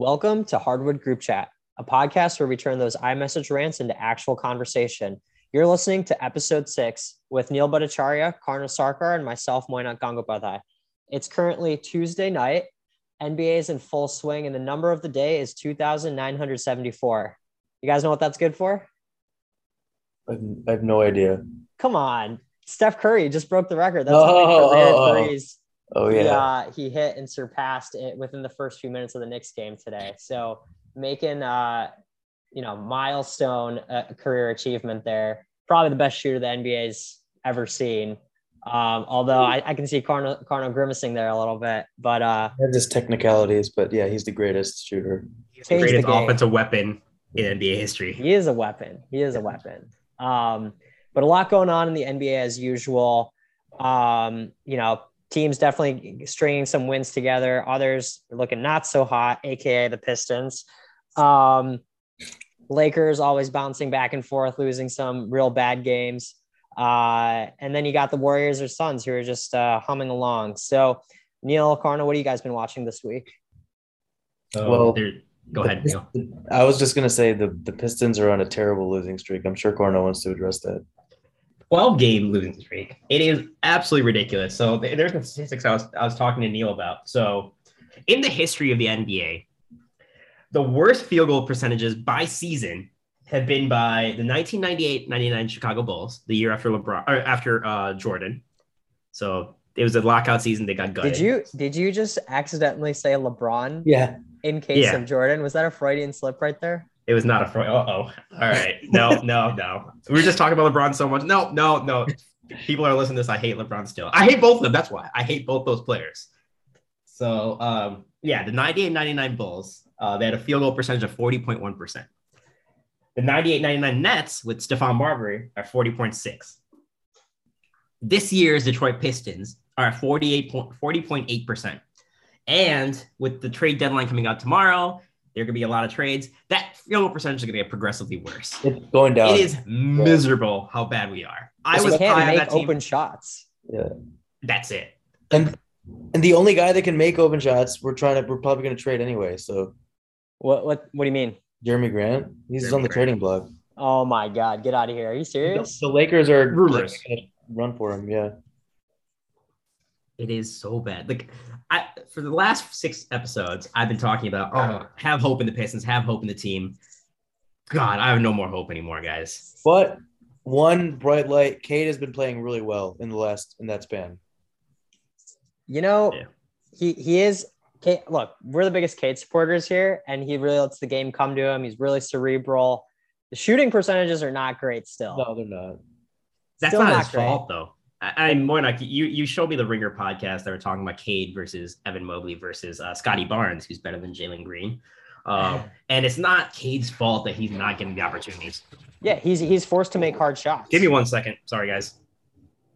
Welcome to Hardwood Group Chat, a podcast where we turn those iMessage rants into actual conversation. You're listening to episode 6 with Neil Bhattacharya, Karna Sarkar, and myself, Moyna Gangopadhyay. It's currently Tuesday night. NBA is in full swing, and the number of the day is 2,974. You guys know what that's good for? I have no idea. Come on. Steph Curry just broke the record. That's how many threes he hit and surpassed it within the first few minutes of the Knicks game today. So making milestone career achievement there. Probably the best shooter the NBA's ever seen. Although I can see Karna grimacing there a little bit, but just technicalities. But yeah, he's the greatest shooter. He's the greatest offensive weapon in NBA history. He is a weapon. But a lot going on in the NBA as usual. Teams definitely stringing some wins together. Others are looking not so hot, aka the Pistons. Lakers always bouncing back and forth, losing some real bad games. And then you got the Warriors or Suns who are just humming along. So, Neil, Karna, what have you guys been watching this week? Go ahead, Neil. I was just going to say the Pistons are on a terrible losing streak. I'm sure Karna wants to address that. 12-game losing streak. It is absolutely ridiculous. So there's the statistics I was talking to Neil about. So in the history of the NBA, the worst field goal percentages by season have been by the 1998-99 Chicago Bulls, the year after LeBron or after Jordan. So it was a lockout season. They got gutted. Did you just accidentally say LeBron? Yeah. In case of Jordan, was that a Freudian slip right there? It was not a Freudian. All right. No. We were just talking about LeBron so much. No. People are listening to this. I hate LeBron still. I hate both of them. That's why I hate both those players. So the 98-99 Bulls, they had a field goal percentage of 40.1%. The 98-99 Nets with Stephon Marbury are 40.6. This year's Detroit Pistons are at 40.8%. And with the trade deadline coming out tomorrow, there could be a lot of trades. That field goal percentage is going to get progressively worse. It's going down. It is miserable how bad we are. I was high on that team. Open shots. Yeah, that's it. And the only guy that can make open shots, we're probably going to trade anyway. So what do you mean? Jeremy Grant. He's on the trading block. Oh my God! Get out of here. Are you serious? The Lakers are rumors. Run for him. Yeah. It is so bad. Like for the last 6 episodes, I've been talking about, have hope in the Pistons, have hope in the team. God, I have no more hope anymore, guys. But one bright light, Cade has been playing really well in that span. He is. Cade, look, we're the biggest Cade supporters here, and he really lets the game come to him. He's really cerebral. The shooting percentages are not great still. No, they're not. That's still not his fault, though. Moyna, you showed me the Ringer podcast that were talking about Cade versus Evan Mobley versus Scotty Barnes, who's better than Jalen Green. And it's not Cade's fault that he's not getting the opportunities. Yeah, he's forced to make hard shots. Give me one second. Sorry, guys.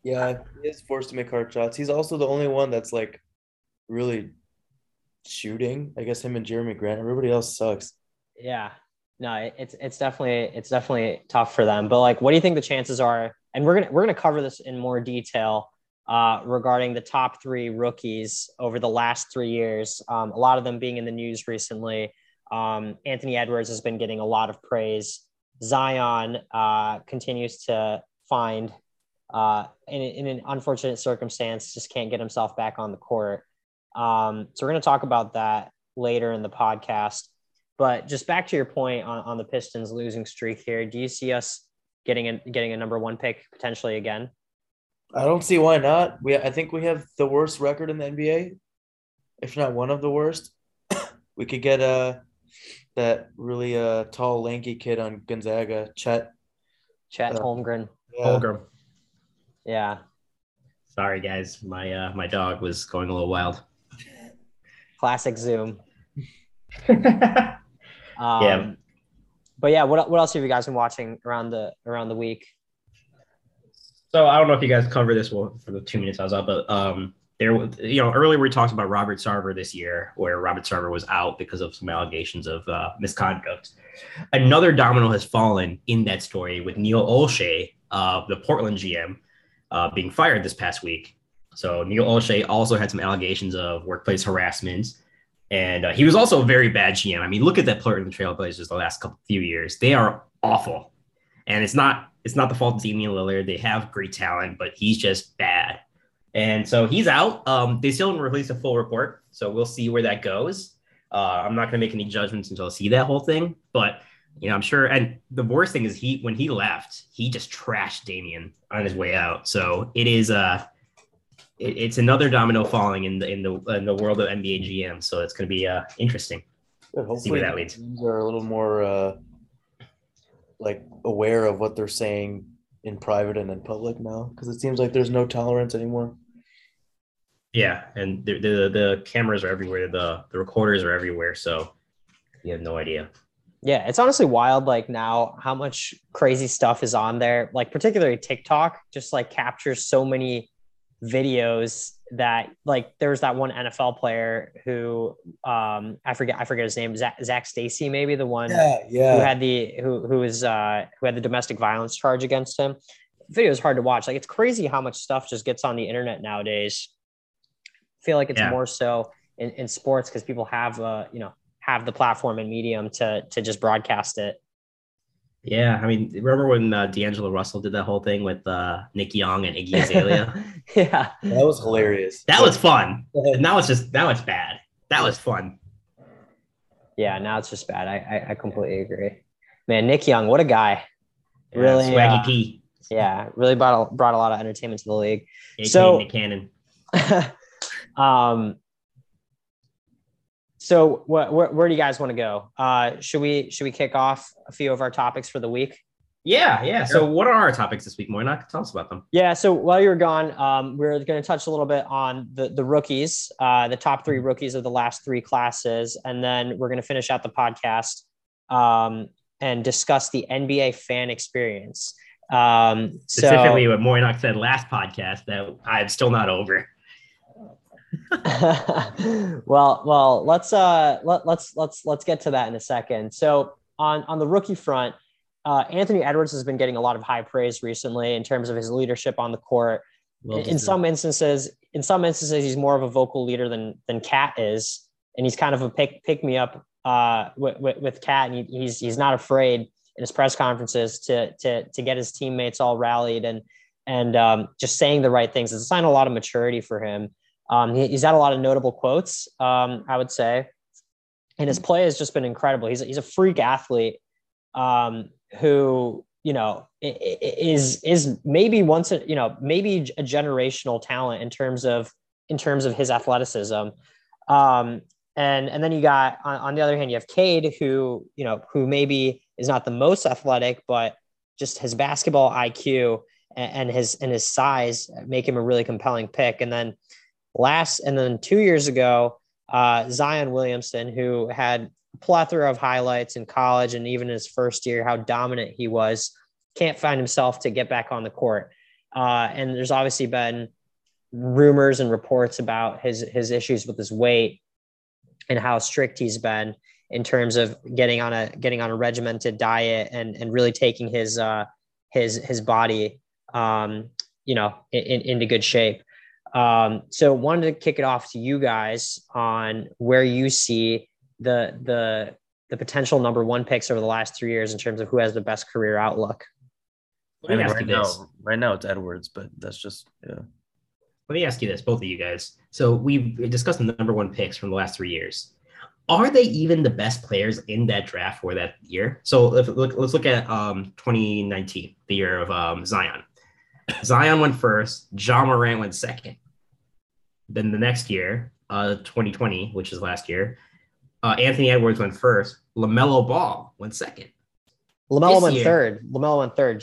Yeah, he is forced to make hard shots. He's also the only one that's, like, really shooting. I guess him and Jeremy Grant. Everybody else sucks. Yeah. No, it's definitely tough for them. But, like, what do you think the chances are? And we're gonna cover this in more detail regarding the top 3 rookies over the last 3 years. A lot of them being in the news recently. Anthony Edwards has been getting a lot of praise. Zion continues to find in an unfortunate circumstance, just can't get himself back on the court. So we're going to talk about that later in the podcast. But just back to your point on the Pistons losing streak here, do you see us getting a number 1 pick potentially again? I don't see why not. I think we have the worst record in the NBA, if not one of the worst. We could get that really tall, lanky kid on Gonzaga, Chet Holmgren. Yeah. Holmgren. Yeah. Sorry, guys. My my dog was going a little wild. Classic Zoom. But yeah, what else have you guys been watching around the week? So I don't know if you guys covered this one for the 2 minutes I was out, but earlier we talked about Robert Sarver this year, where Robert Sarver was out because of some allegations of misconduct. Another domino has fallen in that story with Neil Olshay, the Portland GM, being fired this past week. So Neil Olshay also had some allegations of workplace harassment. And he was also a very bad GM. I mean, look at that player in the Trailblazers the last few years. They are awful. And it's not the fault of Damian Lillard. They have great talent, but he's just bad. And so he's out. They still haven't released a full report, so we'll see where that goes. I'm not going to make any judgments until I see that whole thing. But, you know, I'm sure. And the worst thing is when he left, he just trashed Damian on his way out. So it is it's another domino falling in the world of NBA GM. So it's going to be interesting. Hopefully see where that leads. They're a little more aware of what they're saying in private and in public now, because it seems like there's no tolerance anymore. Yeah, and the cameras are everywhere. The recorders are everywhere, so you have no idea. Yeah, it's honestly wild, like, now how much crazy stuff is on there. Like, particularly TikTok just, like, captures so many videos that, like, there was that one NFL player who I forget his name, Zach Stacy, maybe, the one who had the domestic violence charge against him. The video is hard to watch. Like, it's crazy how much stuff just gets on the internet nowadays. Feel like it's more so in sports, because people have the platform and medium to just broadcast it. Yeah, I mean, remember when D'Angelo Russell did that whole thing with Nick Young and Iggy Azalea? Yeah, that was hilarious. That was fun. Now it's bad. That was fun. Yeah, now it's just bad. I completely agree. Man, Nick Young, what a guy! Yeah, really swaggy P. Yeah, really brought a lot of entertainment to the league. AKA so Nick Cannon. So where do you guys want to go? Should we kick off a few of our topics for the week? Yeah. So what are our topics this week, Moyna? Tell us about them. Yeah. So while you were gone, we're going to touch a little bit on the rookies, the top three rookies of the last three classes. And then we're going to finish out the podcast, and discuss the NBA fan experience. Specifically what Moyna said last podcast that I'm still not over. well, let's get to that in a second. So on the rookie front, Anthony Edwards has been getting a lot of high praise recently in terms of his leadership on the court. In some instances, he's more of a vocal leader than Cat is, and he's kind of a pick me up with Cat, and he's not afraid in his press conferences to get his teammates all rallied and just saying the right things. It's a sign of a lot of maturity for him. He's had a lot of notable quotes, I would say, and his play has just been incredible. He's a freak athlete, who, you know, is maybe maybe a generational talent in terms of his athleticism. And then you got, on the other hand, you have Cade, who maybe is not the most athletic, but just his basketball IQ and his size make him a really compelling pick. And then 2 years ago, Zion Williamson, who had a plethora of highlights in college and even his first year, how dominant he was, can't find himself to get back on the court. And there's obviously been rumors and reports about his issues with his weight and how strict he's been in terms of getting on a regimented diet and really taking his body, into good shape. So wanted to kick it off to you guys on where you see the potential number one picks over the last 3 years in terms of who has the best career outlook. I mean, right now it's Edwards, but that's just, yeah. Let me ask you this, both of you guys. So we've discussed the number one picks from the last 3 years. Are they even the best players in that draft for that year? So let's look at 2019, the year of Zion. Zion went first. Ja Morant went second. Then the next year, 2020, which is last year, Anthony Edwards went first. LaMelo Ball went second. LaMelo went third.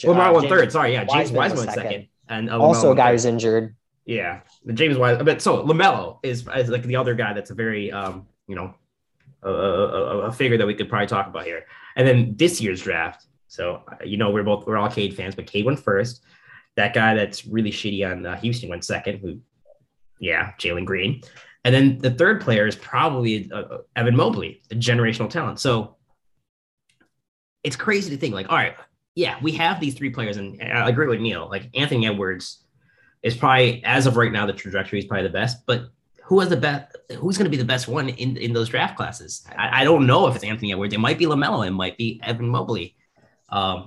Sorry, yeah. James Wiseman went second. And also a guy who's injured. Yeah, James Wiseman. But so LaMelo is like the other guy that's a very, a figure that we could probably talk about here. And then this year's draft. So, we're all Cade fans, but Cade went first. That guy that's really shitty on Houston went second, Jalen Green. And then the third player is probably Evan Mobley, the generational talent. So it's crazy to think, like, all right, yeah, we have these three players, and I agree with Neil. Like, Anthony Edwards is probably, as of right now, the trajectory is probably the best, but who has the best, who's going to be the best one in those draft classes? I don't know if it's Anthony Edwards. It might be LaMelo. It might be Evan Mobley.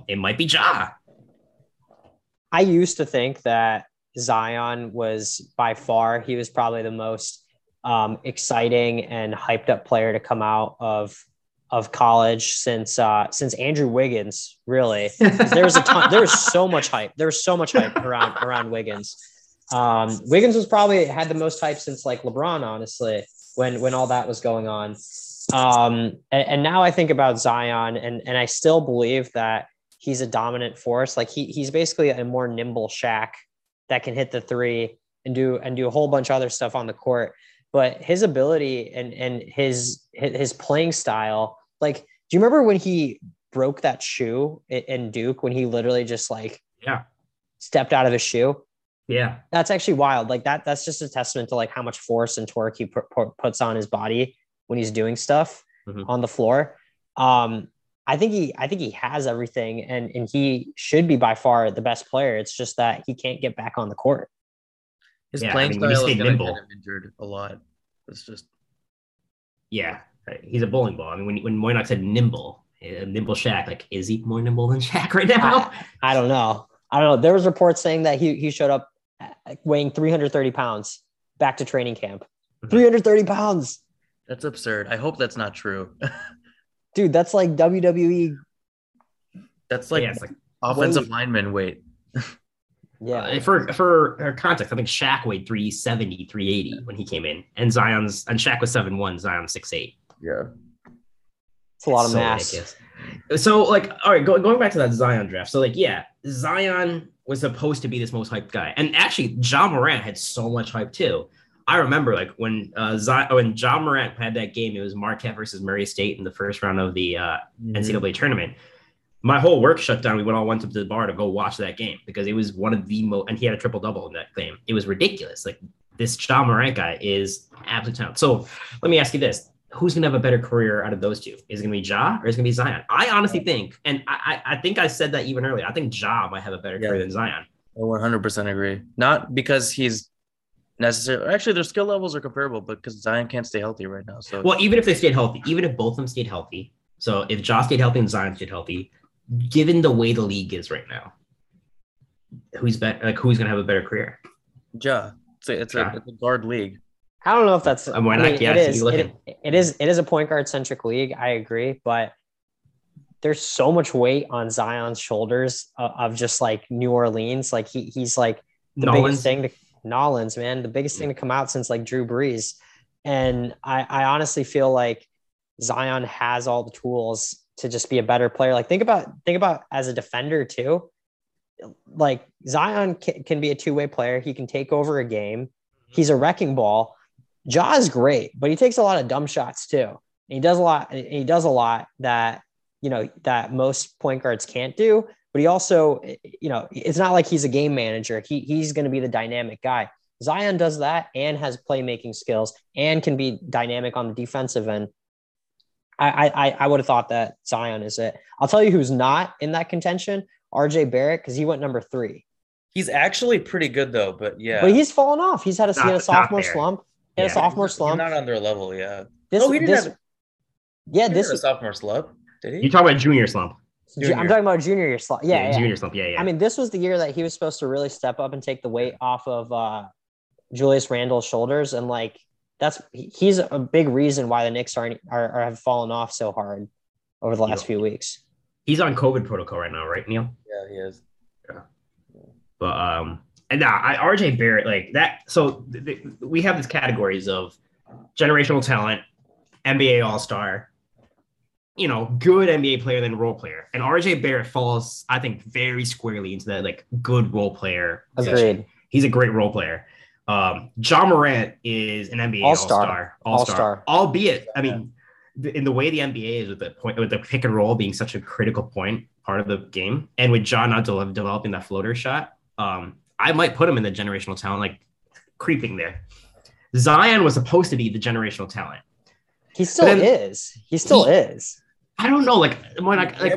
It might be Ja. I used to think that Zion was by far, he was probably the most exciting and hyped up player to come out of college since Andrew Wiggins, really. There was so much hype. There was so much hype around Wiggins. Wiggins was probably had the most hype since like LeBron, honestly, when all that was going on. And now I think about Zion and I still believe that he's a dominant force. Like he's basically a more nimble Shaq that can hit the three and do a whole bunch of other stuff on the court. But his ability and his playing style, like, do you remember when he broke that shoe in Duke when he literally just like stepped out of his shoe? Yeah, that's actually wild. Like that's just a testament to like how much force and torque he puts on his body when he's doing stuff on the floor. I think he has everything and he should be by far the best player. It's just that he can't get back on the court. His playing style is going to get him injured a lot. It's just, he's a bowling ball. I mean, when Moyna said nimble, nimble Shaq, like, is he more nimble than Shaq right now? I don't know. There was reports saying that he showed up weighing 330 pounds back to training camp. 330 pounds. That's absurd. I hope that's not true. Dude, that's like WWE. That's like, offensive lineman weight. Yeah. For context, I think Shaq weighed 370, 380 when he came in. And Shaq was 7'1", Zion's 6'8". Yeah. It's a lot of mass. So, like, all right, going back to that Zion draft. So, like, Zion was supposed to be this most hyped guy. And actually, Ja Morant had so much hype, too. I remember, like, when Ja Morant had that game, it was Marquette versus Murray State in the first round of the NCAA tournament. My whole work shut down. We went up to the bar to go watch that game because it was one of the most, and he had a triple-double in that game. It was ridiculous. Like, this Ja Morant guy is absolute talent. So let me ask you this. Who's going to have a better career out of those two? Is it going to be Ja or is it going to be Zion? I honestly think, and I think I said that even earlier, I think Ja might have a better career than Zion. I 100% agree. Not because he's necessarily, actually their skill levels are comparable, but because Zion can't stay healthy right now. So, well, even if they stayed healthy, even if both of them stayed healthy, so if Ja stayed healthy and Zion stayed healthy, given the way the league is right now, who's better? Like, who's gonna have a better career? Ja. It's a guard league. I don't know if that's. It is a point guard centric league. I agree, but there's so much weight on Zion's shoulders of just like New Orleans. Like he's like the biggest thing. Nollins, man, the biggest thing to come out since like Drew Brees, and I honestly feel like Zion has all the tools to just be a better player. Like think about as a defender too, like Zion can be a two-way player. He can take over a game. He's a wrecking ball. Ja is great, but he takes a lot of dumb shots too. And he does a lot that, you know, that most point guards can't do, but he also, you know, it's not like he's a game manager. He's going to be the dynamic guy. Zion does that and has playmaking skills and can be dynamic on the defensive end. I would have thought that Zion is it. I'll tell you who's not in that contention, RJ Barrett, because he went number 3. He's actually pretty good though, but yeah. But he's fallen off. He had a sophomore slump. He had a sophomore slump. He's not on their level, He didn't have a sophomore slump, did he? You're talking about junior slump. I'm talking about junior year slump. Yeah. Junior slump, I mean, this was the year that he was supposed to really step up and take the weight off of Julius Randle's shoulders and like, he's a big reason why the Knicks have fallen off so hard over the last few weeks. He's on COVID protocol right now, right, Neil? Yeah, he is. Yeah. But RJ Barrett like that. So we have these categories of generational talent, NBA All-Star, you know, good NBA player than role player, and RJ Barrett falls, I think, very squarely into that like good role player. Agreed. He's a great role player. Ja Morant is an NBA all-star, albeit, I mean, in the way the NBA is with the pick and roll being such a critical part of the game, and with Ja not developing that floater shot, I might put him in the generational talent, like creeping there. Zion was supposed to be the generational talent. He still is. I don't know. Like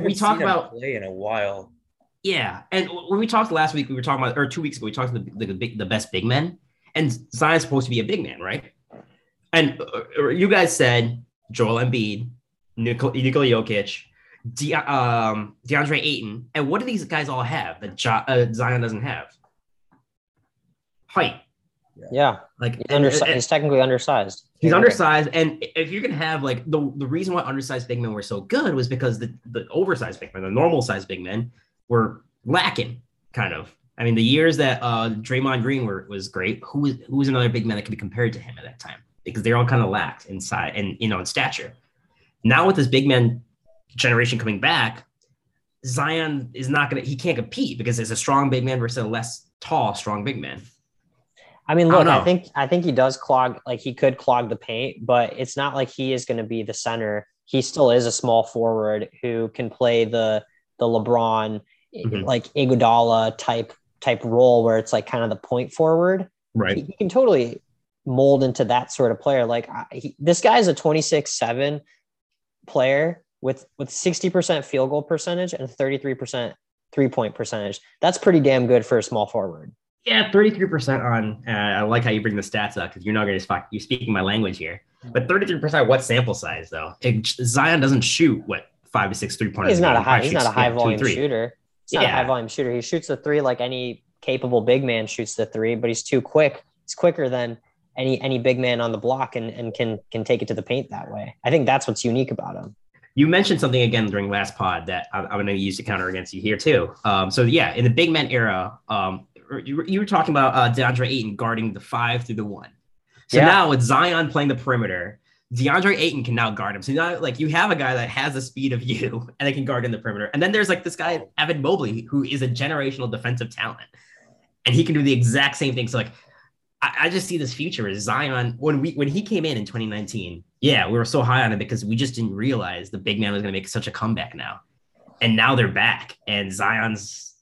we talk about play in a while. Yeah, and when we talked last week, we were talking about, or 2 weeks ago, we talked about the best big men. And Zion's supposed to be a big man, right? And you guys said Joel Embiid, Nikola Jokic, DeAndre Ayton. And what do these guys all have that Zion doesn't have? Height. Yeah. Like he's technically undersized. He's undersized. And if you can have like the reason why undersized big men were so good was because the oversized big men, the normal sized big men were lacking kind of. I mean, the years that Draymond Green was great, who was another big man that could be compared to him at that time? Because they all kind of lacked inside and, you know, in stature. Now with this big man generation coming back, Zion is not going to, he can't compete because it's a strong big man versus a less tall, strong big man. I mean, look, I think he does clog, like he could clog the paint, but it's not like he is going to be the center. He still is a small forward who can play the LeBron, mm-hmm. like Iguodala type role where it's like kind of the point forward. Right. He can totally mold into that sort of player. Like this guy is a 26-7 player with 60% field goal percentage and 33% 3-point percentage. That's pretty damn good for a small forward. Yeah, 33% on. I like how you bring the stats up because you're not going to spot. You're speaking my language here. But 33%, what sample size though? Zion doesn't shoot 5 to 6 3-pointers. He's not a high volume shooter. He's not a high volume shooter. He shoots the three like any capable big man shoots the three, but he's too quick. He's quicker than any big man on the block and can take it to the paint that way. I think that's what's unique about him. You mentioned something again during last pod that I'm going to use to counter against you here too. So yeah, in the big man era, you were talking about DeAndre Ayton guarding the 5 through the 1. So now with Zion playing the perimeter, DeAndre Ayton can now guard him. So now like you have a guy that has the speed of you and they can guard in the perimeter. And then there's like this guy, Evan Mobley, who is a generational defensive talent. And he can do the exact same thing. So like, I just see this future as Zion. When he came in 2019, we were so high on him because we just didn't realize the big man was going to make such a comeback now. And now they're back. And Zion's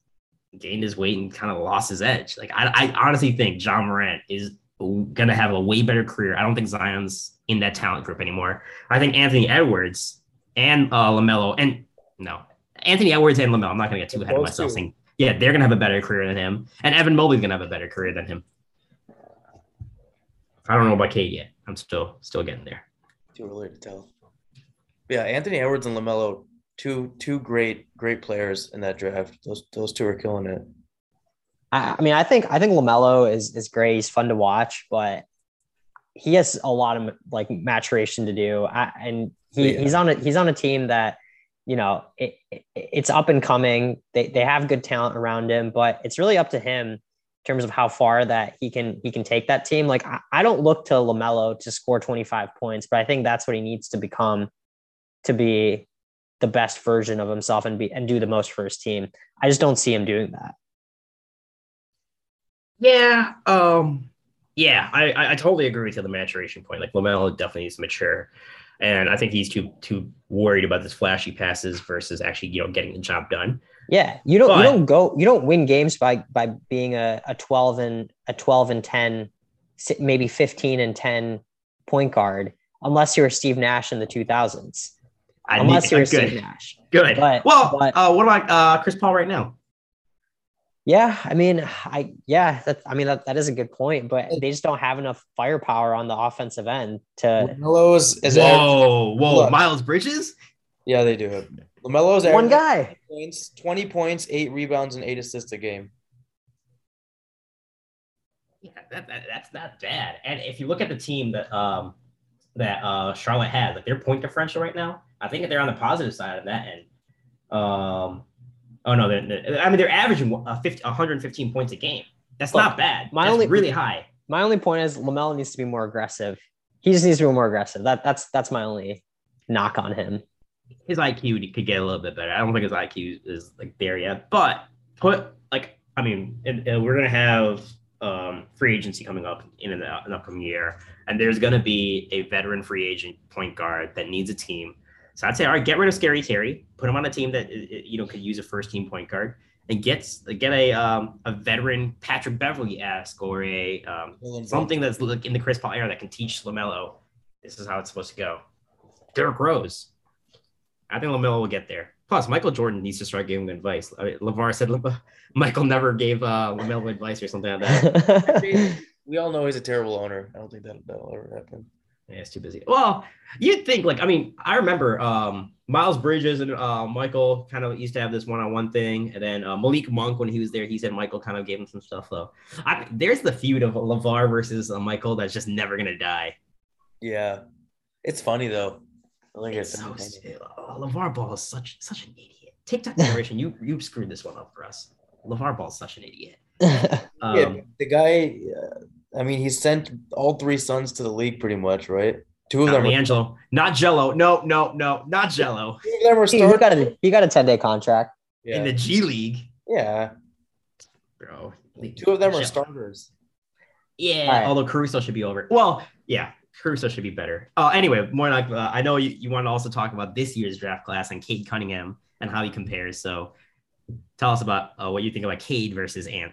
gained his weight and kind of lost his edge. Like I honestly think Ja Morant is going to have a way better career. I don't think Zion's in that talent group anymore. I think Anthony Edwards and LaMelo and LaMelo. I'm not going to get too ahead of myself saying, they're going to have a better career than him. And Evan Mobley's going to have a better career than him. I don't know about Cade yet. I'm still getting there. Too early to tell. Yeah. Anthony Edwards and LaMelo, two great players in that draft. Those two are killing it. I mean, I think LaMelo is great. He's fun to watch, but he has a lot of like maturation to do. He's on a team that, you know, it's up and coming. They have good talent around him, but it's really up to him in terms of how far that he can take that team. Like I don't look to LaMelo to score 25 points, but I think that's what he needs to become to be the best version of himself and do the most for his team. I just don't see him doing that. Yeah. I totally agree with you on the maturation point. Like LaMelo definitely needs to mature. And I think he's too worried about this flashy passes versus actually, you know, getting the job done. Yeah. You don't win games by being a 12 and 10, maybe 15 and 10 point guard, unless you're Steve Nash in the 2000s. Steve Nash. Good. But what about Chris Paul right now? Yeah, I mean, that is a good point, but they just don't have enough firepower on the offensive end to. LaMelo's is Miles Bridges. Yeah, they do. LaMelo's one guy. 20 points, 8 rebounds, and 8 assists a game. Yeah, that's not bad. And if you look at the team that Charlotte has, like their point differential right now, I think they're on the positive side of that end. They're averaging 115 points a game. That's not bad. That's really high. My only point is LaMelo needs to be more aggressive. He just needs to be more aggressive. That's my only knock on him. His IQ could get a little bit better. I don't think his IQ is like there yet. But we're gonna have free agency coming up in an upcoming year, and there's gonna be a veteran free agent point guard that needs a team. So I'd say, all right, get rid of Scary Terry, put him on a team that, you know, could use a first team point guard, and get a veteran Patrick Beverly-esque or something that's like in the Chris Paul era that can teach LaMelo this is how it's supposed to go. Derrick Rose. I think LaMelo will get there. Plus, Michael Jordan needs to start giving advice. I mean, LaVar said Michael never gave LaMelo advice or something like that. We all know he's a terrible owner. I don't think that'll ever happen. Yeah, it's too busy. Well, you'd think, like, I mean, I remember Miles Bridges and Michael kind of used to have this one-on-one thing. And then Malik Monk, when he was there, he said Michael kind of gave him some stuff, though. There's the feud of LaVar versus Michael that's just never going to die. Yeah. It's funny, though. LaVar Ball is such an idiot. TikTok generation, you screwed this one up for us. LaVar Ball is such an idiot. The guy... I mean, he sent all three sons to the league pretty much, right? Two of them were Angelo, not Jello. No, not Jello. He got a 10-day contract. Yeah. In the G League. Yeah. Bro. Two of them are starters. Yeah. Right. Although Caruso should be over. Well, yeah. Caruso should be better. Oh, anyway, more like I know you want to also talk about this year's draft class and Cade Cunningham and how he compares. So tell us about what you think about Cade versus Ant.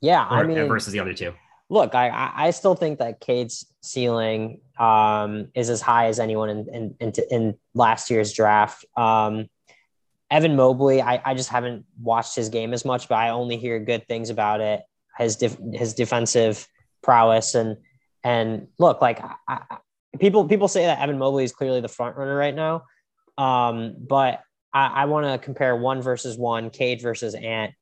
Yeah. Versus the other two. Look, I still think that Cade's ceiling is as high as anyone in last year's draft. Evan Mobley, I just haven't watched his game as much, but I only hear good things about it. His defensive prowess and look, like people say that Evan Mobley is clearly the front runner right now, but I want to compare one versus one, Cade versus Ant.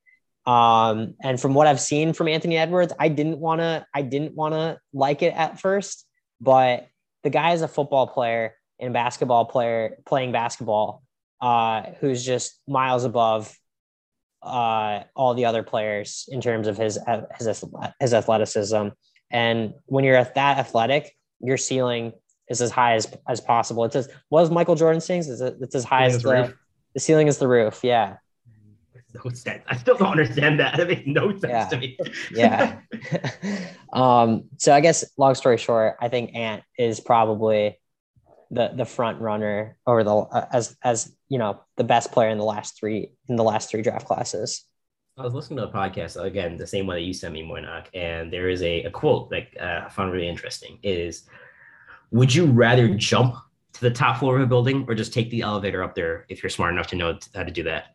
And from what I've seen from Anthony Edwards, I didn't want to like it at first, but the guy is a football player and a basketball player playing basketball, who's just miles above, all the other players in terms of his athleticism. And when you're that athletic, your ceiling is as high as possible. It's as what Michael Jordan sings. It's as high as the ceiling is the roof. Yeah. No sense. I still don't understand that. That makes no sense to me. Yeah. So I guess long story short, I think Ant is probably the front runner over the as you know the best player in the last three draft classes. I was listening to a podcast again, the same one that you sent me, Moyna, and there is a quote that I found really interesting. It is, "Would you rather jump to the top floor of a building or just take the elevator up there if you're smart enough to know how to do that?"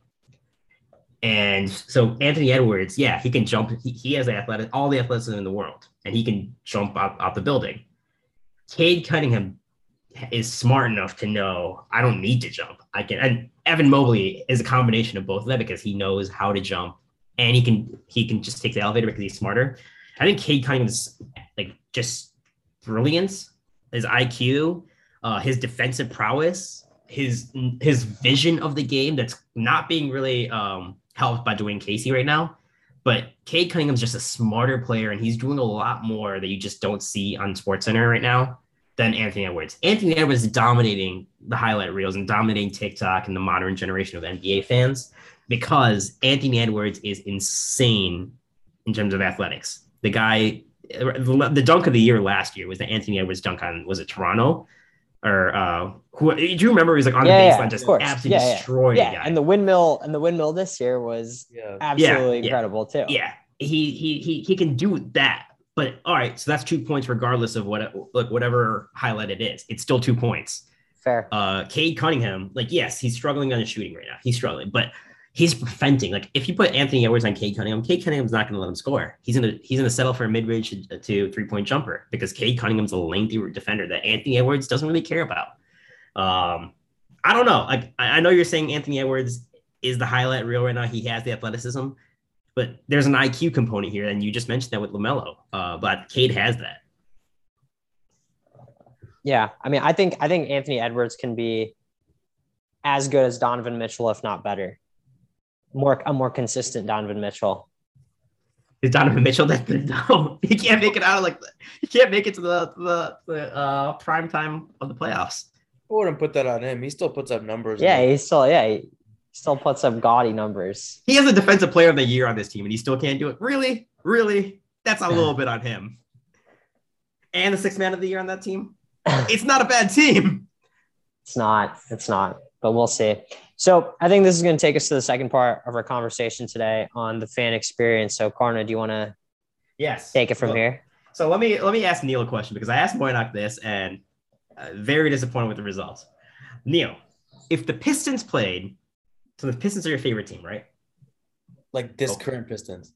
And so Anthony Edwards, yeah, he can jump. He has all the athleticism in the world, and he can jump out the building. Cade Cunningham is smart enough to know I don't need to jump. I can. And Evan Mobley is a combination of both of them because he knows how to jump, and he can just take the elevator because he's smarter. I think Cade Cunningham's like just brilliance, his IQ, his defensive prowess, his vision of the game that's not being really helped by Dwayne Casey right now, but Cade Cunningham's just a smarter player, and he's doing a lot more that you just don't see on SportsCenter right now than Anthony Edwards. Anthony Edwards is dominating the highlight reels and dominating TikTok and the modern generation of NBA fans because Anthony Edwards is insane in terms of athletics. The guy, the dunk of the year last year was the Anthony Edwards dunk on, was it Toronto? Or do you remember he was like on the baseline, just absolutely destroyed the guy. And the windmill this year was absolutely incredible too. Yeah, he can do that. But all right, so that's 2 points regardless of whatever highlight it is. It's still 2 points. Fair. Cade Cunningham, like yes, he's struggling on his shooting right now. He's struggling, but he's preventing. Like if you put Anthony Edwards on Cade Cunningham's not going to let him score. He's gonna settle for a mid-range to three-point jumper because Cade Cunningham's a lengthy defender that Anthony Edwards doesn't really care about. I don't know. I know you're saying Anthony Edwards is the highlight reel right now. He has the athleticism, but there's an IQ component here, and you just mentioned that with LaMelo. But Cade has that. Yeah, I mean, I think Anthony Edwards can be as good as Donovan Mitchell, if not better. A more consistent Donovan Mitchell. Is Donovan Mitchell no? He can't make it out of to the prime time of the playoffs. I wouldn't put that on him. He still puts up numbers. Yeah, he still puts up gaudy numbers. He has a defensive player of the year on this team, and he still can't do it. Really, that's a little bit on him. And the sixth man of the year on that team. It's not a bad team. It's not. But we'll see. So I think this is going to take us to the second part of our conversation today on the fan experience. So Karna, do you want to take it from here? So let me ask Neil a question because I asked Moyna this and very disappointed with the results. Neil, if the Pistons played, so the Pistons are your favorite team, right? Like this current Pistons.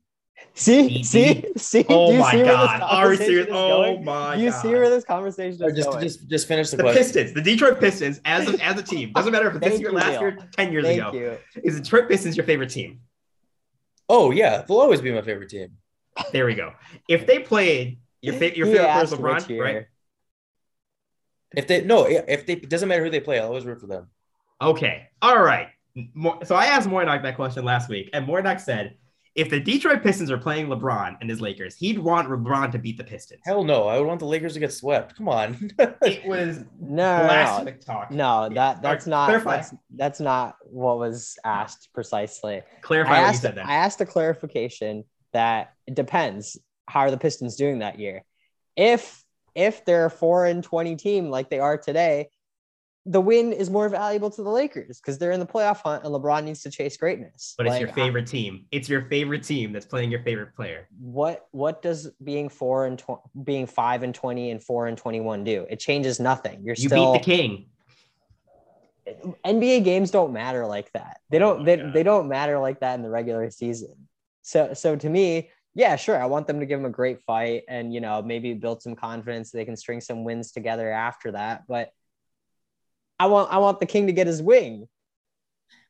See? Oh my God! Are you serious? Oh my God! Do you see where this conversation is going? Just finish the question. Pistons, the Detroit Pistons, as a team, doesn't matter if it's this year, last year, 10 years ago. Is the Detroit Pistons your favorite team? Oh yeah, they'll always be my favorite team. There we go. If they played your favorite person, LeBron, right? If they it doesn't matter who they play, I'll always root for them. Okay, all right. So I asked Moyna that question last week, and Moyna said, if the Detroit Pistons are playing LeBron and his Lakers, he'd want LeBron to beat the Pistons. Hell no. I would want the Lakers to get swept. Come on. It was blasphemous talk. No, that's not what was asked precisely. Clarify what you said then. I asked a clarification that it depends. How are the Pistons doing that year? If they're a 4-20 team like they are today, the win is more valuable to the Lakers because they're in the playoff hunt and LeBron needs to chase greatness. But it's your favorite team. It's your favorite team that's playing your favorite player. What does being 5-20 and 4-21 do? It changes nothing. You beat the king. NBA games don't matter like that. They don't matter like that in the regular season. So to me, yeah, sure. I want them to give them a great fight and, maybe build some confidence. So they can string some wins together after that. But I want the king to get his wing.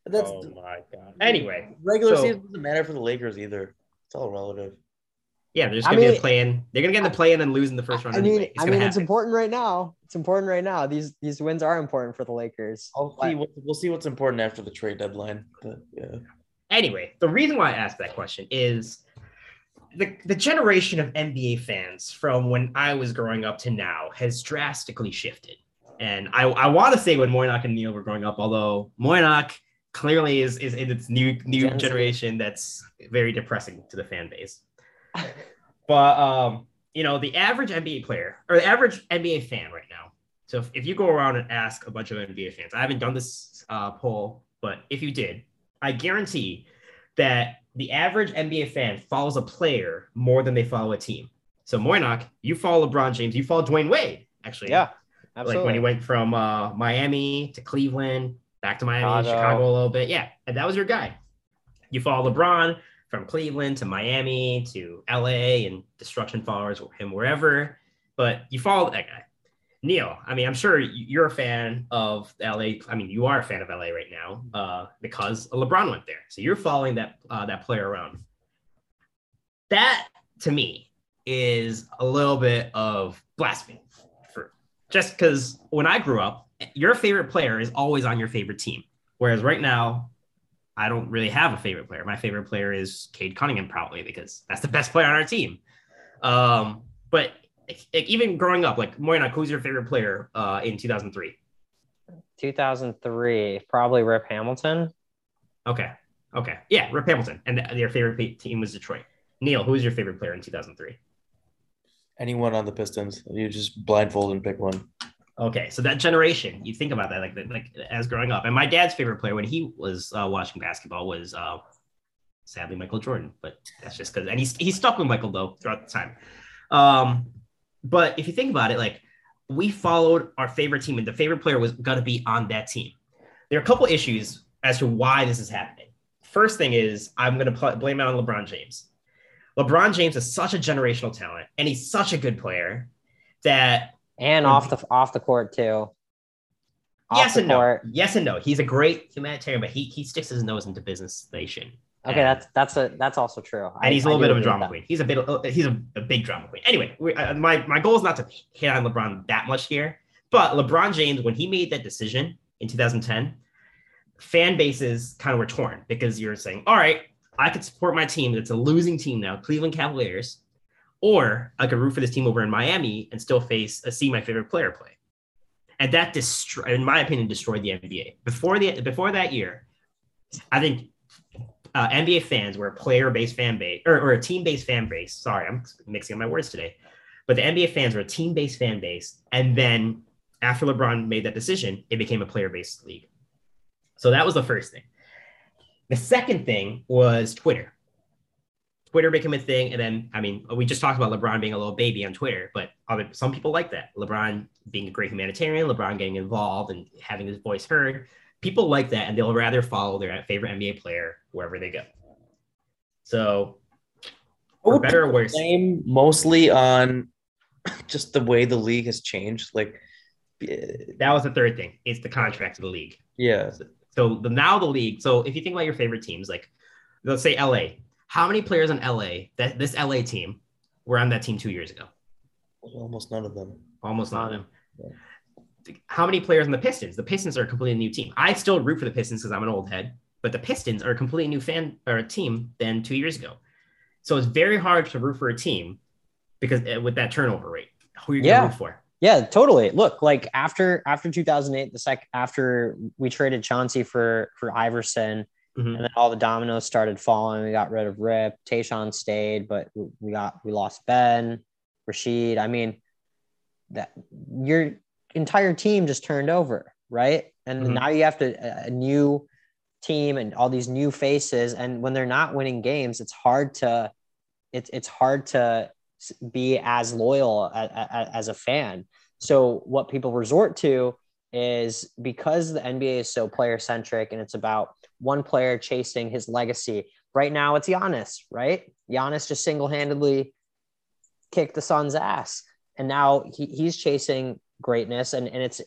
But that's, oh my God. Anyway. Regular season doesn't matter for the Lakers either. It's all relative. Yeah, they're just going to be in the play-in. They're going to get in the play-in and lose in the first round. It's important right now. It's important right now. These wins are important for the Lakers. We'll see what's important after the trade deadline. But yeah. Anyway, the reason why I asked that question is the generation of NBA fans from when I was growing up to now has drastically shifted. And I want to say when Moyna and Neil were growing up, although Moyna clearly is in its new generation that's very depressing to the fan base. But, the average NBA player or the average NBA fan right now. So if you go around and ask a bunch of NBA fans, I haven't done this poll, but if you did, I guarantee that the average NBA fan follows a player more than they follow a team. So Moyna, you follow LeBron James, you follow Dwayne Wade, actually. Yeah. Absolutely. Like when he went from Miami to Cleveland, back to Miami, Chicago a little bit. Yeah, and that was your guy. You follow LeBron from Cleveland to Miami to LA and destruction followers him wherever. But you follow that guy. Neil, I mean, I'm sure you're a fan of LA. I mean, you are a fan of LA right now because LeBron went there. So you're following that player around. That, to me, is a little bit of blasphemy. Just because when I grew up, your favorite player is always on your favorite team. Whereas right now, I don't really have a favorite player. My favorite player is Cade Cunningham, probably, because that's the best player on our team. But even growing up, like Moyna, who's your favorite player in 2003? 2003, probably Rip Hamilton. Okay. Yeah, Rip Hamilton. And their favorite team was Detroit. Neil, who's your favorite player in 2003? Anyone on the Pistons, you just blindfold and pick one. Okay, so that generation, you think about that, like as growing up. And my dad's favorite player when he was watching basketball was, sadly, Michael Jordan. But that's just because, and he stuck with Michael though throughout the time. But if you think about it, like we followed our favorite team, and the favorite player was gonna be on that team. There are a couple issues as to why this is happening. First thing is I'm gonna blame it on LeBron James. LeBron James is such a generational talent, and he's such a good player that and off the court too. Yes and no. He's a great humanitarian, but he sticks his nose into business. They shouldn't. Okay, that's also true. And he's a little bit of a drama queen. He's a big drama queen. Anyway, my goal is not to hit on LeBron that much here, but LeBron James, when he made that decision in 2010, fan bases kind of were torn because you're saying, all right, I could support my team that's a losing team now, Cleveland Cavaliers, or I could root for this team over in Miami and still see my favorite player play. And that, in my opinion, destroyed the NBA. Before that year, I think NBA fans were a player-based fan base, or a team-based fan base. Sorry, I'm mixing up my words today. But the NBA fans were a team-based fan base. And then after LeBron made that decision, it became a player-based league. So that was the first thing. The second thing was Twitter. Twitter became a thing. And then, I mean, we just talked about LeBron being a little baby on Twitter, but some people like that. LeBron being a great humanitarian, LeBron getting involved and having his voice heard. People like that, and they'll rather follow their favorite NBA player wherever they go. So or better ways. Blame mostly on just the way the league has changed. Like that was the third thing. It's the contracts of the league. Yeah. So now the league. So if you think about your favorite teams, like let's say LA, how many players on LA that this LA team were on that team 2 years ago? Almost none of them. Yeah. How many players on the Pistons? The Pistons are a completely new team. I still root for the Pistons because I'm an old head, but the Pistons are a completely new fan or a team than 2 years ago. So it's very hard to root for a team because with that turnover rate, who are you going to root for? Yeah, totally. Look, like after 2008, after we traded Chauncey for Iverson, mm-hmm. and then all the dominoes started falling. We got rid of Rip. Tayshaun stayed, but we lost Ben, Rasheed. I mean, that your entire team just turned over, right? And mm-hmm. now you have to a new team and all these new faces. And when they're not winning games, it's hard to be as loyal as a fan. So what people resort to is, because the NBA is so player centric and it's about one player chasing his legacy. Right now it's Giannis, right? Giannis just single-handedly kicked the Suns' ass. And now he's chasing greatness, and it's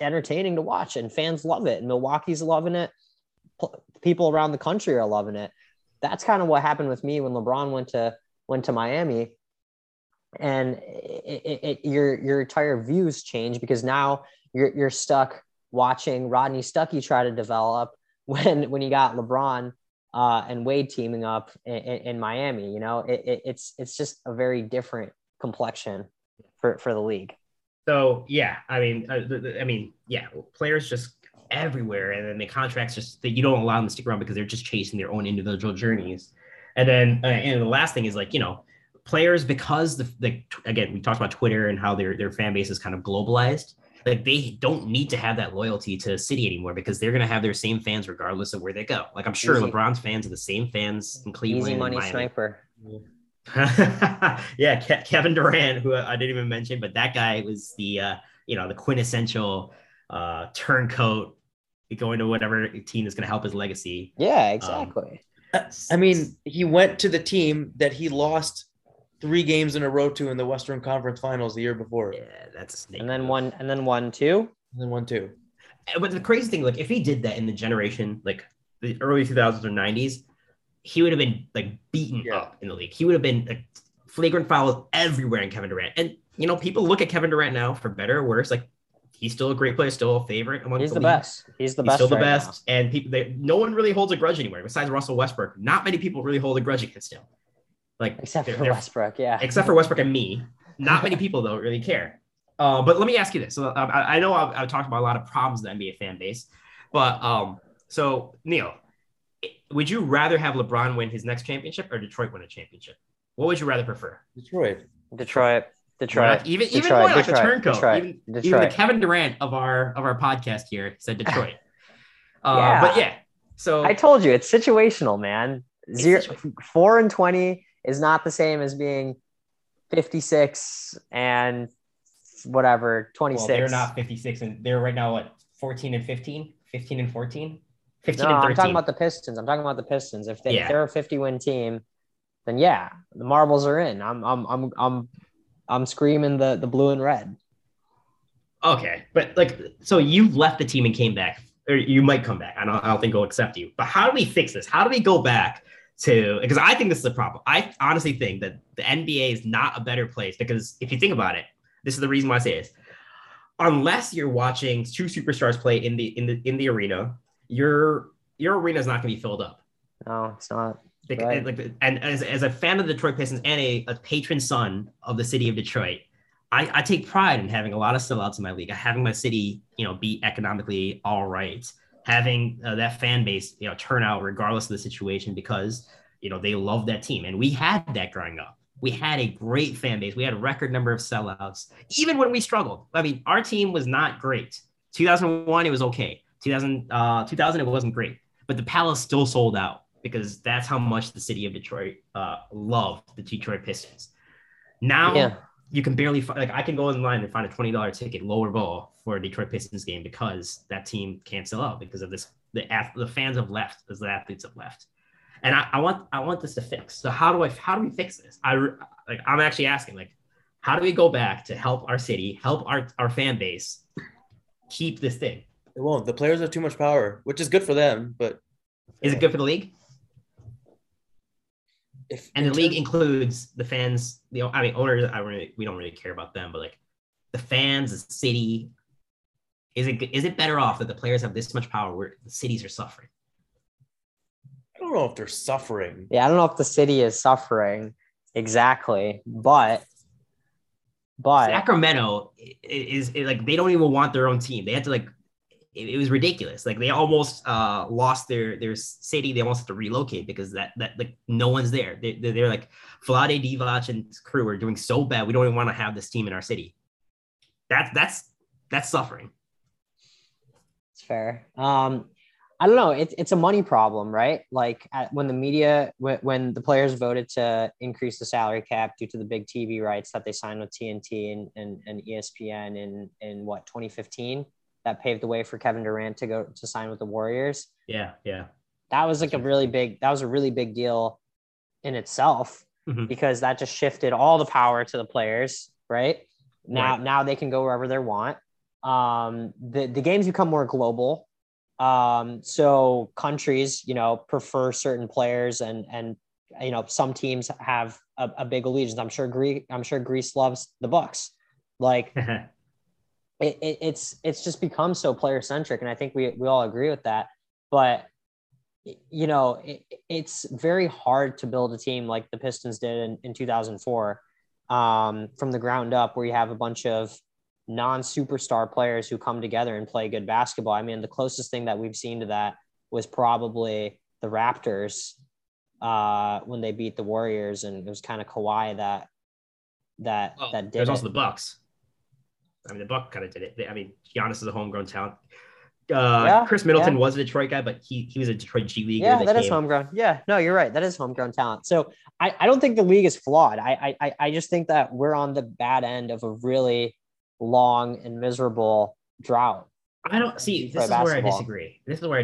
entertaining to watch, and fans love it. And Milwaukee's loving it. People around the country are loving it. That's kind of what happened with me when LeBron went to Miami. And your entire views change, because now you're stuck watching Rodney Stuckey try to develop when you got LeBron and Wade teaming up in Miami. You know, it's just a very different complexion for the league. So yeah, I mean, players just everywhere, and then the contracts just that you don't allow them to stick around because they're just chasing their own individual journeys. And then and the last thing is, like, you know, players, because again, we talked about Twitter and how their fan base is kind of globalized. Like, they don't need to have that loyalty to a city anymore because they're going to have their same fans regardless of where they go. Like, I'm sure LeBron's fans are the same fans in Cleveland. Easy money sniper. Yeah, Kevin Durant, who I didn't even mention, but that guy was the, the quintessential turncoat going to whatever team that's going to help his legacy. Yeah, exactly. I mean, he went to the team that he lost 3 games in a row to in the Western Conference Finals the year before. Yeah, that's a snake. And then one, two. But the crazy thing, like, if he did that in the generation, like the early 2000s or 90s, he would have been like beaten up in the league. He would have been like flagrant fouls everywhere in Kevin Durant. And, you know, people look at Kevin Durant now for better or worse. Like, he's still a great player, still a favorite. He's the best. He's still the best. Now. And people, no one really holds a grudge anywhere besides Russell Westbrook. Not many people really hold a grudge against him. Like, except for Westbrook, yeah. Except for Westbrook and me. Not many people, though, really care. But let me ask you this. So I know I've talked about a lot of problems in the NBA fan base. But so, Neil, would you rather have LeBron win his next championship or Detroit win a championship? What would you rather prefer? Detroit. Not, even more like a turncoat. Even the Kevin Durant of our podcast here said Detroit. Yeah. But yeah. So I told you, it's situational, man. 4-20 is not the same as being 56 and whatever, 26. Well, they're not 56, and they're right now what, 14-15, 15-14, 15-13. I'm talking about the Pistons. If they're a 50-win team, then yeah, the marbles are in. I'm screaming the blue and red. Okay, but like, so you left the team and came back, or you might come back. I don't think we'll accept you. But how do we fix this? How do we go back? Because I think this is a problem. I honestly think that the NBA is not a better place, because if you think about it, this is the reason why I say this. Unless you're watching two superstars play in the arena, your arena is not going to be filled up. No, it's not. And as a fan of the Detroit Pistons and a patron son of the city of Detroit, I take pride in having a lot of sellouts in my league, having my city, be economically all right. Having that fan base, turn out regardless of the situation, because, they love that team. And we had that growing up. We had a great fan base. We had a record number of sellouts, even when we struggled. I mean, our team was not great. 2001, it was okay. 2000, it wasn't great. But the Palace still sold out, because that's how much the city of Detroit loved the Detroit Pistons. Now you can barely find, like, I can go online and find a $20 ticket lower bowl for a Detroit Pistons game, because that team can't sell out because of this. The fans have left, as the athletes have left. And I want this to fix. So how do we fix this? I'm actually asking, how do we go back to help our city, help our fan base keep this thing? It won't. The players have too much power, which is good for them, but is it good for the league? And the league includes the fans, owners. We don't really care about them, but the fans, the city. Is it better off that the players have this much power where the cities are suffering? I don't know if they're suffering. Yeah, I don't know if the city is suffering exactly, but Sacramento is they don't even want their own team. They had to it was ridiculous. They almost lost their city. They almost had to relocate because that no one's there. They're Vlade Divac and his crew are doing so bad. We don't even want to have this team in our city. That's suffering. It's fair. I don't know. It's a money problem, right? When the media, when the players voted to increase the salary cap due to the big TV rights that they signed with TNT and ESPN in 2015. That paved the way for Kevin Durant to go to sign with the Warriors. Yeah. That was a really big deal in itself, mm-hmm. because that just shifted all the power to the players, right? Now they can go wherever they want. The games become more global. So countries, prefer certain players and some teams have a big allegiance. I'm sure Greece loves the Bucks. It's just become so player centric, and I think we all agree with that. But it's very hard to build a team like the Pistons did in 2004 from the ground up, where you have a bunch of non-superstar players who come together and play good basketball. I mean, the closest thing that we've seen to that was probably the Raptors when they beat the Warriors, and it was kind of Kawhi that did it. There's also the Bucks. The Buck kind of did it. Giannis is a homegrown talent. Chris Middleton was a Detroit guy, but he was a Detroit G Leaguer. Yeah, that is homegrown. Yeah, no, you're right. That is homegrown talent. So I don't think the league is flawed. I just think that we're on the bad end of a really long and miserable drought. This is where I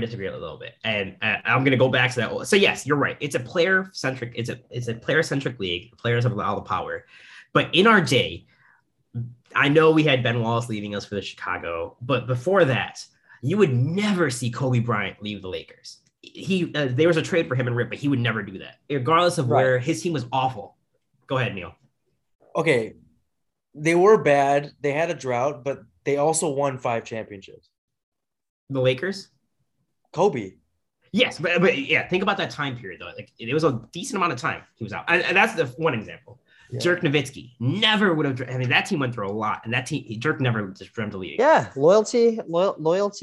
disagree a little bit, and I'm going to go back to that. So yes, you're right. It's a player centric. It's a player centric league. Players have all the power, but in our day. I know we had Ben Wallace leaving us for the Chicago, but before that, you would never see Kobe Bryant leave the Lakers. There was a trade for him and Rip, but he would never do that, regardless of where his team was awful. Go ahead, Neil. Okay, they were bad. They had a drought, but they also won 5 championships. The Lakers? Kobe. Yes, but yeah, think about that time period though. It was a decent amount of time he was out, and that's the one example. Yeah. Dirk Nowitzki never would have. That team went through a lot, and that team, Dirk never just dreamt of leaving. Yeah, loyalty's gone,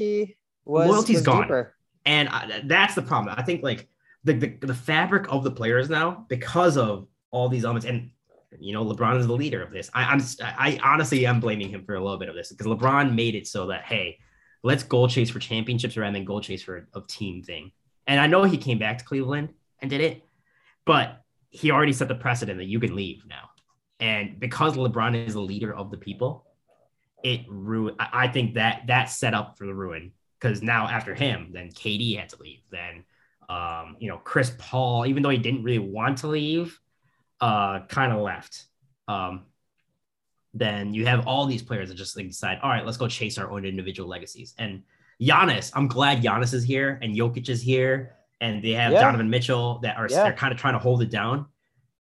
deeper. And that's the problem. I think the fabric of the players now, because of all these elements, and LeBron is the leader of this. I honestly am blaming him for a little bit of this, because LeBron made it so that hey, let's goal chase for championships rather than goal chase for a team thing. And I know he came back to Cleveland and did it, but. He already set the precedent that you can leave now. And because LeBron is the leader of the people, it ruined. I think that set up for the ruin, because now after him, then KD had to leave. Then, Chris Paul, even though he didn't really want to leave, kind of left. Then you have all these players that just decide, all right, let's go chase our own individual legacies. And Giannis, I'm glad Giannis is here and Jokic is here. And they have Donovan Mitchell they're kind of trying to hold it down,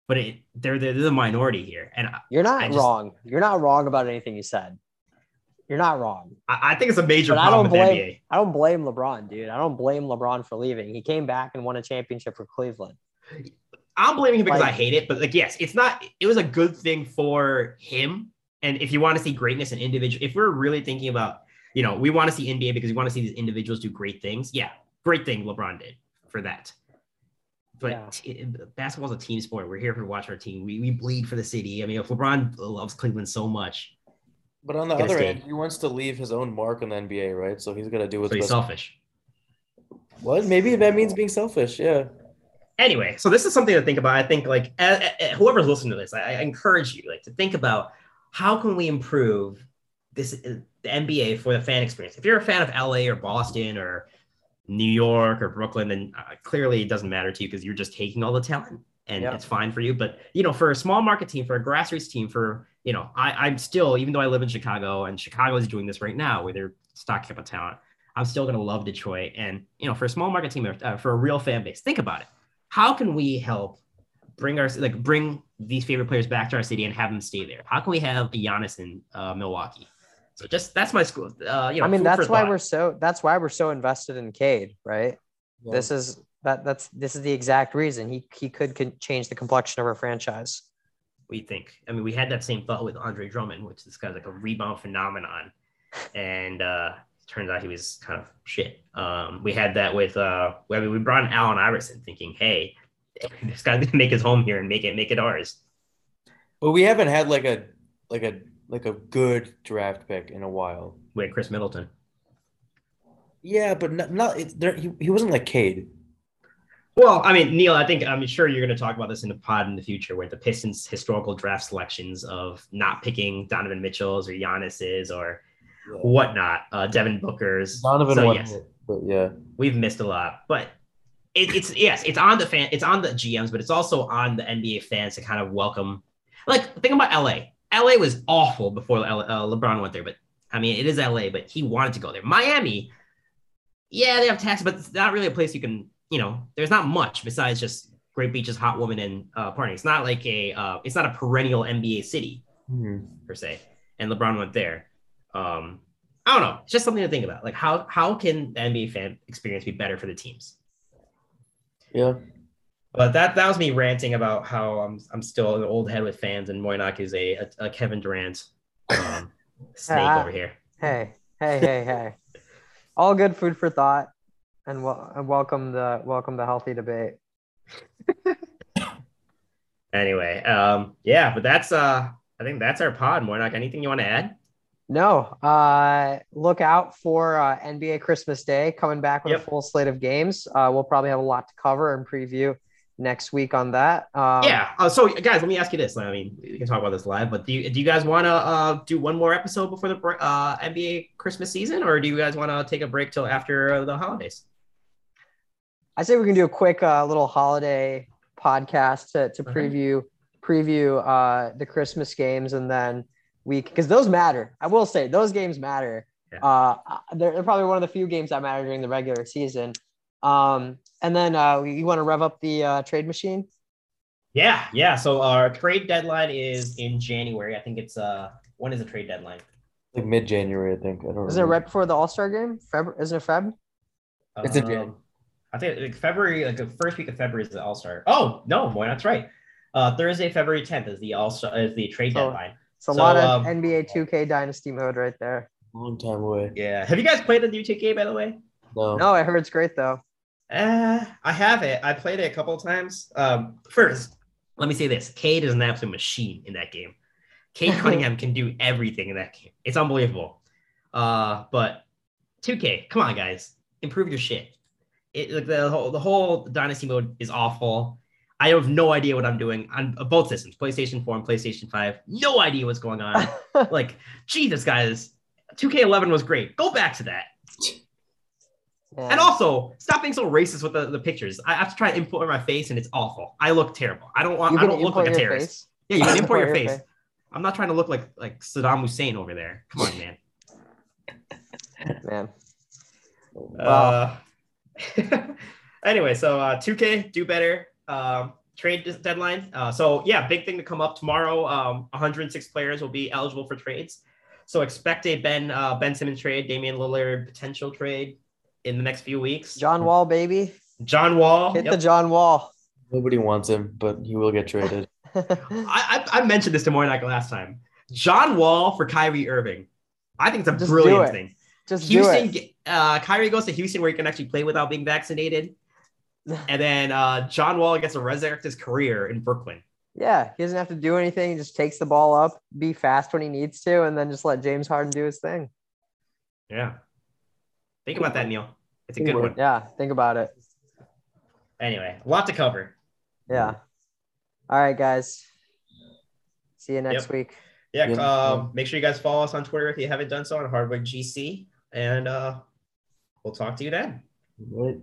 but they're the minority here. And you're not wrong. You're not wrong about anything you said. You're not wrong. I think it's a major problem with the NBA. I don't blame LeBron, dude. I don't blame LeBron for leaving. He came back and won a championship for Cleveland. I'm blaming him because I hate it, but yes, it's not. It was a good thing for him. And if you want to see greatness in individual, if we're really thinking about, we want to see NBA because we want to see these individuals do great things. Yeah, great thing LeBron did. For that, but basketball is a team sport. We're here to watch our team. We bleed for the city. If LeBron loves Cleveland so much, but on the other end, he wants to leave his own mark on the NBA, right? So he's gonna do what's best. Selfish. What? Maybe that means being selfish. Yeah. Anyway, so this is something to think about. I think whoever's listening to this, I encourage you to think about how can we improve this the NBA for the fan experience. If you're a fan of LA or Boston or New York or Brooklyn, then clearly it doesn't matter to you because you're just taking all the talent and it's fine for you. But, you know, for a small market team, for a grassroots team, for, you know, I'm still, even though I live in Chicago and Chicago is doing this right now where they're stocking up on talent, I'm still going to love Detroit. And, you know, for a small market team, for a real fan base, think about it. How can we help bring these favorite players back to our city and have them stay there? How can we have Giannis in Milwaukee? So just that's my school. I mean, that's why we're so invested in Cade, right? Yeah. This is the exact reason he could change the complexion of our franchise. We think. I mean, we had that same thought with Andre Drummond, which this guy's like a rebound phenomenon, and turns out he was kind of shit. We had that with. We brought in Allen Iverson, thinking, hey, this guy can make his home here and make it ours. Well, we haven't had like a good draft pick in a while. Wait, Chris Middleton. Yeah, but he wasn't like Cade. Well, I mean, Neil, I think I'm sure you're going to talk about this in the pod in the future, where the Pistons' historical draft selections of not picking Donovan Mitchell's or Giannis's or whatnot, Devin Booker's. We've missed a lot, but it's on the fan, it's on the GMs, but it's also on the NBA fans to kind of welcome. Like, think about LA. LA was awful before LeBron went there, but I mean, it is LA, but he wanted to go there. Miami, yeah, they have taxes, but it's not really a place you can, you know, there's not much besides just great beaches, hot women, and partying. It's not like it's not a perennial NBA city per se. And LeBron went there. I don't know. It's just something to think about. Like how can the NBA fan experience be better for the teams? Yeah. But that was me ranting about how I'm still an old head with fans, and Moyna is a Kevin Durant snake over here. Hey. All good food for thought, and welcome the healthy debate. Anyway, but that's I think that's our pod. Moyna, anything you want to add? No. Look out for NBA Christmas Day coming back with a full slate of games. We'll probably have a lot to cover and preview next week on that. So guys, let me ask you this. I mean, we can talk about this live, but do you guys want to do one more episode before the NBA Christmas season, or do you guys want to take a break till after the holidays? I say we can do a quick little holiday podcast to preview the Christmas games, and then because those matter. I will say those games matter. Yeah. They're probably one of the few games that matter during the regular season. And then you want to rev up the trade machine? Yeah. So our trade deadline is in January. I think it's when is the trade deadline? Like mid-January, I think. Isn't it right before the All-Star game? Isn't it Feb? It's in January. I think February, like the first week of February is the All-Star. Oh no, boy, that's right. Thursday, February 10th is the All-Star is the trade deadline. It's a lot of NBA 2K dynasty mode right there. Long time away. Yeah. Have you guys played the new 2K, by the way? No, I heard it's great though. I have it. I played it a couple of times. First, let me say this. Cade is an absolute machine in that game. Cade Cunningham can do everything in that game. It's unbelievable. But 2K, come on, guys. Improve your shit. The whole dynasty mode is awful. I have no idea what I'm doing on both systems, PlayStation 4 and PlayStation 5. No idea what's going on. Like, Jesus, guys, 2K11 was great. Go back to that. Yeah. And also, stop being so racist with the pictures. I have to try to import my face, and it's awful. I look terrible. I don't look like a terrorist. Face? Yeah, you can import your face. I'm not trying to look like Saddam Hussein over there. Come on, man. Man. Wow. Anyway, so 2K, do better. Trade deadline. So yeah, big thing to come up tomorrow. 106 players will be eligible for trades. So expect a Ben Simmons trade, Damian Lillard potential trade in the next few weeks. John Wall, baby. John Wall. Hit the John Wall. Nobody wants him, but he will get traded. I mentioned this to Moyna last time. John Wall for Kyrie Irving. I think it's a brilliant thing. Just Houston, do it. Kyrie goes to Houston where he can actually play without being vaccinated. And then John Wall gets to resurrect his career in Brooklyn. Yeah, he doesn't have to do anything. He just takes the ball up, be fast when he needs to, and then just let James Harden do his thing. Yeah. Think about that, Neil. It's a good one. Yeah, think about it. Anyway, a lot to cover. Yeah. All right, guys. See you next week. Yeah, make sure you guys follow us on Twitter if you haven't done so, on HardwoodGC. And we'll talk to you then. What?